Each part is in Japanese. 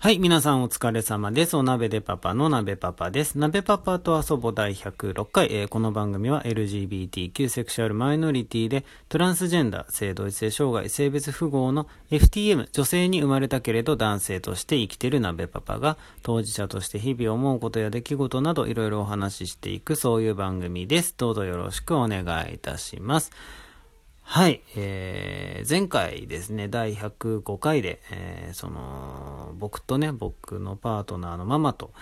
はい、皆さんお疲れ様です。お鍋でパパの鍋パパです。鍋パパと遊ぼ第106回、この番組は LGBTQ セクシュアルマイノリティでトランスジェンダー、性同一性障害、性別不合の FTM、女性に生まれたけれど男性として生きている鍋パパが当事者として日々思うことや出来事などいろいろお話ししていくそういう番組です。どうぞよろしくお願いいたします。はい、前回ですね、第105回で、僕とね、僕のパートナーのママと、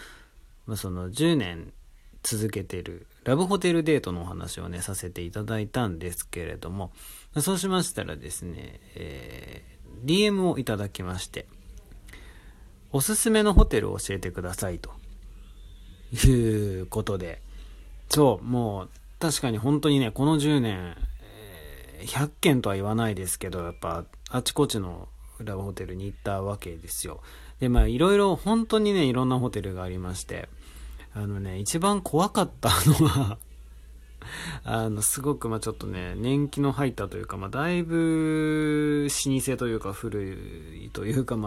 その10年続けてるラブホテルデートのお話をね、させていただいたんですけれども、そうしましたらですね、DM をいただきまして、おすすめのホテルを教えてくださいということで、そう、もう確かに本当にね、この10年、100件とは言わないですけど、やっぱあちこちのラブホテルに行ったわけですよ。で、まあいろいろ本当にね、いろんなホテルがありまして、一番怖かったのはすごくちょっとね、年季の入ったというか、だいぶ老舗というか古いというか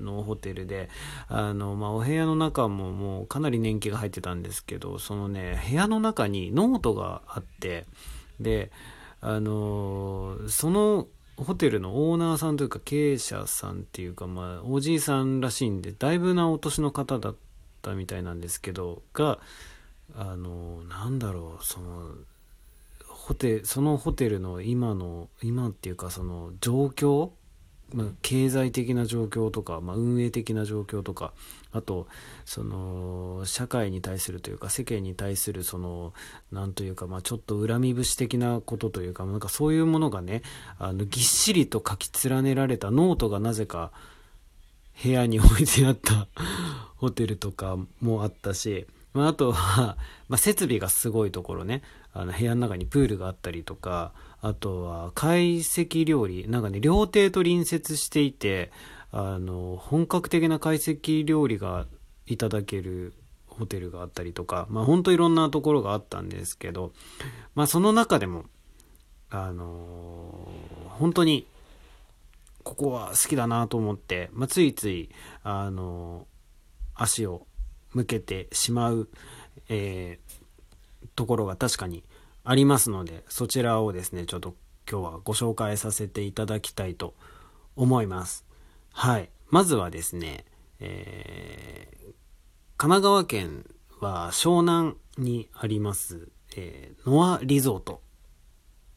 のホテルで、お部屋の中ももうかなり年季が入ってたんですけど、そのね、部屋の中にノートがあって、でそのホテルのオーナーさんというか経営者さんっていうか、おじいさんらしいんで、だいぶなお年の方だったみたいなんですけどが、そのホテルの今っていうか、その状況、経済的な状況とか、運営的な状況とか、あとその社会に対するというか、世間に対するそのなんというか、ちょっと恨み節的なことというか、そういうものがね、ぎっしりと書き連ねられたノートがなぜか部屋に置いてあったホテルとかもあったし、あとは、設備がすごいところね、部屋の中にプールがあったりとか、あとは懐石料理、料亭と隣接していて、本格的な懐石料理がいただけるホテルがあったりとか、本当いろんなところがあったんですけど、その中でも、本当にここは好きだなと思って、ついつい、足を向けてしまう、ところが確かにありますので、そちらをですね、ちょっと今日はご紹介させていただきたいと思います。はい、まずはですね、神奈川県は湘南にあります、ノアリゾート。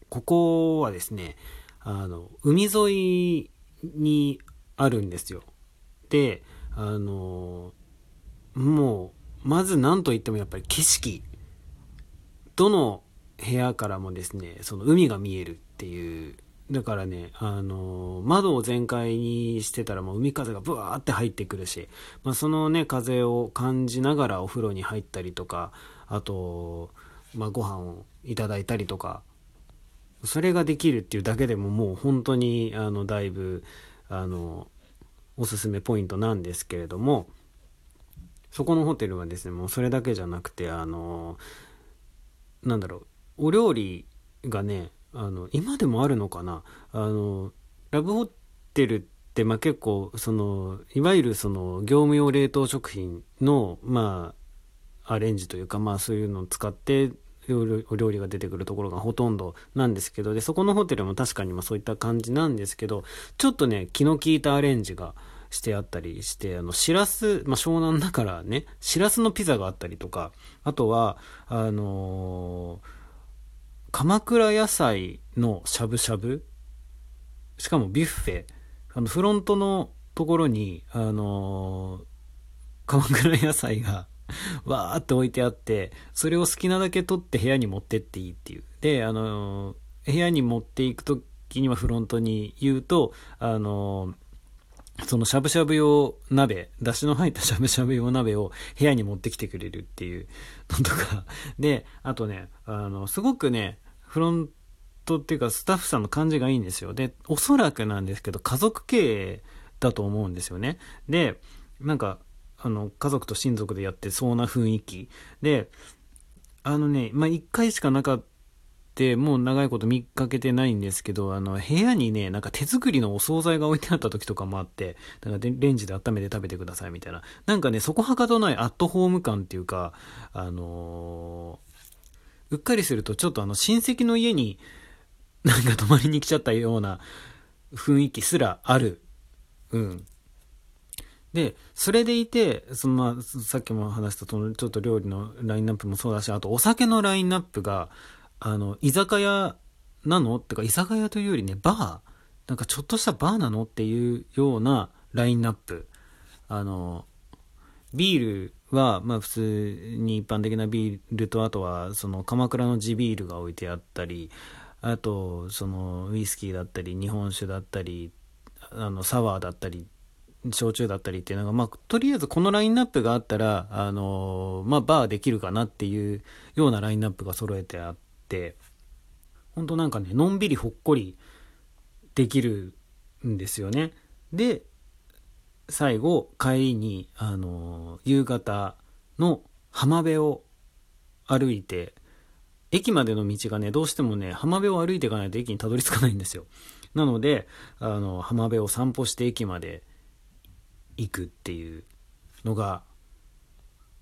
ここはですね、海沿いにあるんですよ。で、もうまず何と言ってもやっぱり景色、どの部屋からもですね、その海が見えるっていう。だからね、窓を全開にしてたらもう海風がブワーって入ってくるし、そのね、風を感じながらお風呂に入ったりとか、あと、ご飯をいただいたりとか、それができるっていうだけでももう本当にだいぶおすすめポイントなんですけれども、そこのホテルはですね、もうそれだけじゃなくて、お料理がね、今でもあるのかな、ラブホテルって結構そのいわゆるその業務用冷凍食品のアレンジというか、そういうのを使ってお料理が出てくるところがほとんどなんですけど、でそこのホテルも確かにそういった感じなんですけど、ちょっとね、気の利いたアレンジがしてあったりして、しらす、湘南だからね、しらすのピザがあったりとか、あとは鎌倉野菜のしゃぶしゃぶ、しかもビュッフェ、フロントのところに鎌倉野菜がわーって置いてあって、それを好きなだけ取って部屋に持ってっていいっていう。で、部屋に持っていくときにはフロントに言うと、そのしゃぶしゃぶ用鍋、だしの入ったしゃぶしゃぶ用鍋を部屋に持ってきてくれるっていうのとかで、あとね、すごくね、フロントっていうかスタッフさんの感じがいいんですよ。で、おそらくなんですけど家族経営だと思うんですよね。で、家族と親族でやってそうな雰囲気で、1回しかなかってもう長いこと見かけてないんですけど、部屋にね、なんか手作りのお惣菜が置いてあった時とかもあって、なんかレンジで温めて食べてくださいみたいな、なんかね、そこはかどないアットホーム感っていうか、うっかりするとちょっと親戚の家になんか泊まりに来ちゃったような雰囲気すらある。うん。で、それでいて、さっきも話した、ちょっと料理のラインナップもそうだし、あとお酒のラインナップが、居酒屋なの？ってか、居酒屋というよりね、バー？なんかちょっとしたバーなの？っていうようなラインナップ。ビールは、まあ普通に一般的なビールと、あとは、鎌倉の地ビールが置いてあったり、あと、ウイスキーだったり、日本酒だったり、サワーだったり、焼酎だったりっていうのが、まあ、とりあえずこのラインナップがあったら、まあ、バーできるかなっていうようなラインナップが揃えてあって、本当なんかね、のんびりほっこりできるんですよね。で、最後、帰りに、夕方の浜辺を歩いて、駅までの道がね、どうしてもね、浜辺を歩いていかないと駅にたどり着かないんですよ。なので、浜辺を散歩して駅まで行くっていうのが、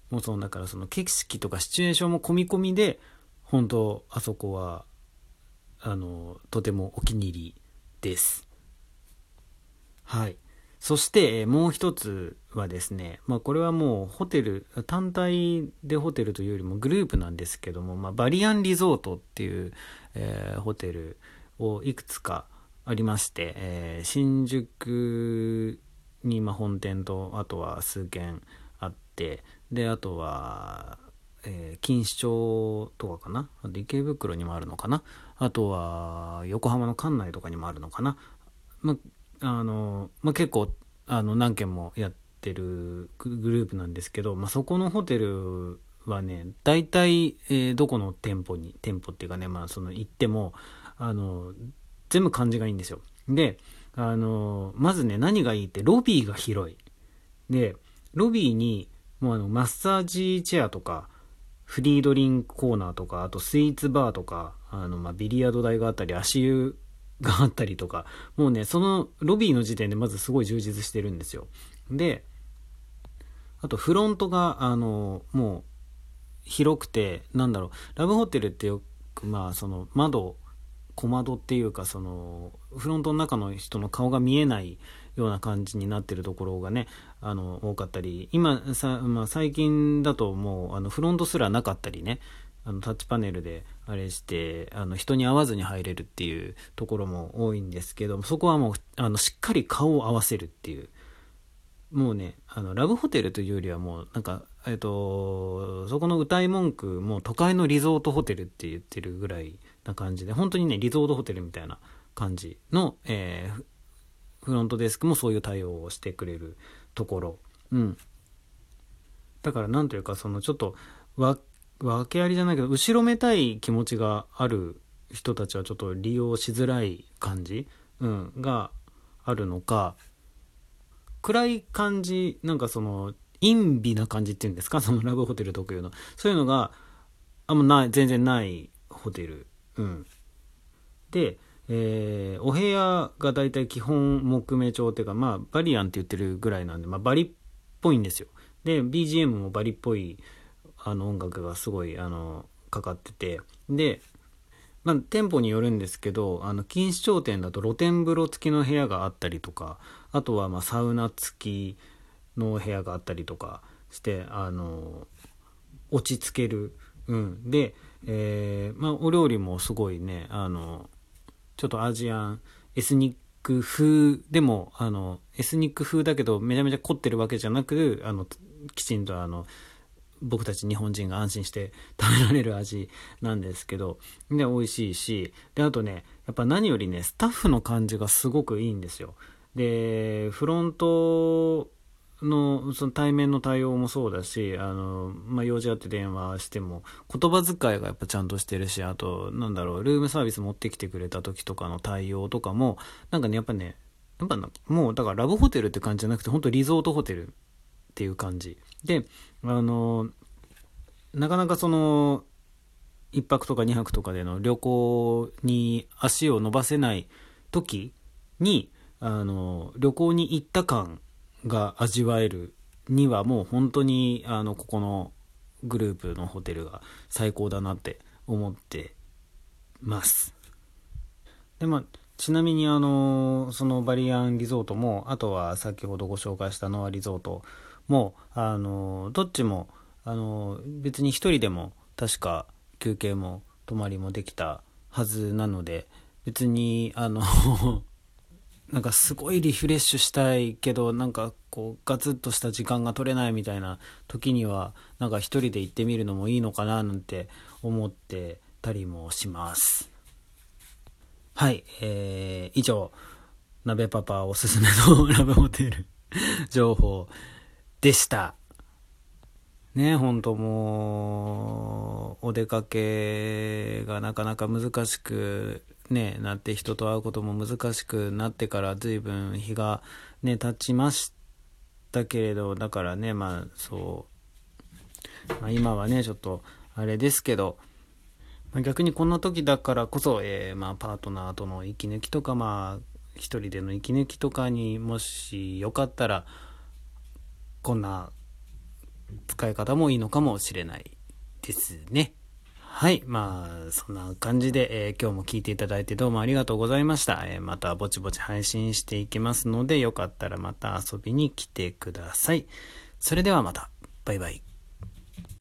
もうだから景色とかシチュエーションも込み込みで、本当あそこはとてもお気に入りです。はい。そしてもう一つはですね、まあこれはもうホテル単体でホテルというよりもグループなんですけども、まあバリアンリゾートっていう、ホテルをいくつかありまして、新宿に本店と、あとは数軒あって、であとは、錦糸町とかかな、あと池袋にもあるのかな、あとは横浜の関内とかにもあるのかな、結構何軒もやってるグループなんですけど、まあ、そこのホテルはね、大体、どこの店舗っていうかね、まあ、行っても全部感じがいいんですよ。でまずね、何がいいって、ロビーが広い。で、ロビーにもうマッサージチェアとか、フリードリンクコーナーとか、あとスイーツバーとか、まあ、ビリヤード台があったり、足湯があったりとか、もうね、そのロビーの時点でまずすごい充実してるんですよ。で、あとフロントが、もう広くて、なんだろう、ラブホテルってよく、まあ、小窓っていうか、フロントの中の人の顔が見えないような感じになってるところがね、多かったり、今まあ、最近だともうフロントすらなかったりね、タッチパネルであれして、人に合わずに入れるっていうところも多いんですけど、そこはもうしっかり顔を合わせるっていう、もうね、ラブホテルというよりはもうなんか、そこの歌い文句も都会のリゾートホテルって言ってるぐらいな感じで、本当にね、リゾートホテルみたいな感じの、フロントデスクもそういう対応をしてくれるところ。うん。だからなんというか、ちょっと訳ありじゃないけど、後ろめたい気持ちがある人たちはちょっと利用しづらい感じ、うん、があるのか、暗い感じ、なんか陰微な感じっていうんですか、ラブホテル特有の。そういうのがあんまない、全然ないホテル。うん。で、お部屋がだいたい基本木目調っていうか、まあバリアンって言ってるぐらいなんで、まあバリっぽいんですよ。で、BGM もバリっぽい音楽がすごいかかってて、で、まあ店舗によるんですけど、錦糸町店だと露天風呂付きの部屋があったりとか、あとはまあサウナ付きの部屋があったりとかして、落ち着ける。うん。で、まあお料理もすごいね、ちょっとアジアンエスニック風でも、エスニック風だけどめちゃめちゃ凝ってるわけじゃなく、きちんと僕たち日本人が安心して食べられる味なんですけど、で美味しいし、であとね、やっぱ何よりね、スタッフの感じがすごくいいんですよ。で、フロントの対面の対応もそうだし、まあ、用事あって電話しても言葉遣いがやっぱちゃんとしてるし、あとなんだろう、ルームサービス持ってきてくれた時とかの対応とかもなんかね、やっぱもうだからラブホテルって感じじゃなくて、本当リゾートホテルっていう感じで、なかなか1泊とか2泊とかでの旅行に足を伸ばせない時に旅行に行った感が味わえるにはもう本当にここのグループのホテルが最高だなって思ってます。で、ちなみにそのバリアンリゾートもあとは先ほどご紹介したノアリゾートもどっちも別に一人でも確か休憩も泊まりもできたはずなので、別になんかすごいリフレッシュしたいけどなんかこうガツッとした時間が取れないみたいな時にはなんか一人で行ってみるのもいいのかななんて思ってたりもします。はい、以上鍋パパおすすめのラブホテル情報でしたね。本当もうお出かけがなかなか難しくねなって、人と会うことも難しくなってから随分日がね経ちましたけれど、だからね今はねちょっとあれですけど、逆にこんな時だからこそ、パートナーとの息抜きとか一人での息抜きとかにもしよかったらこんな使い方もいいのかもしれないですね。はい、そんな感じで、今日も聞いていただいてどうもありがとうございました。またぼちぼち配信していきますので、よかったらまた遊びに来てください。それではまた。バイバイ。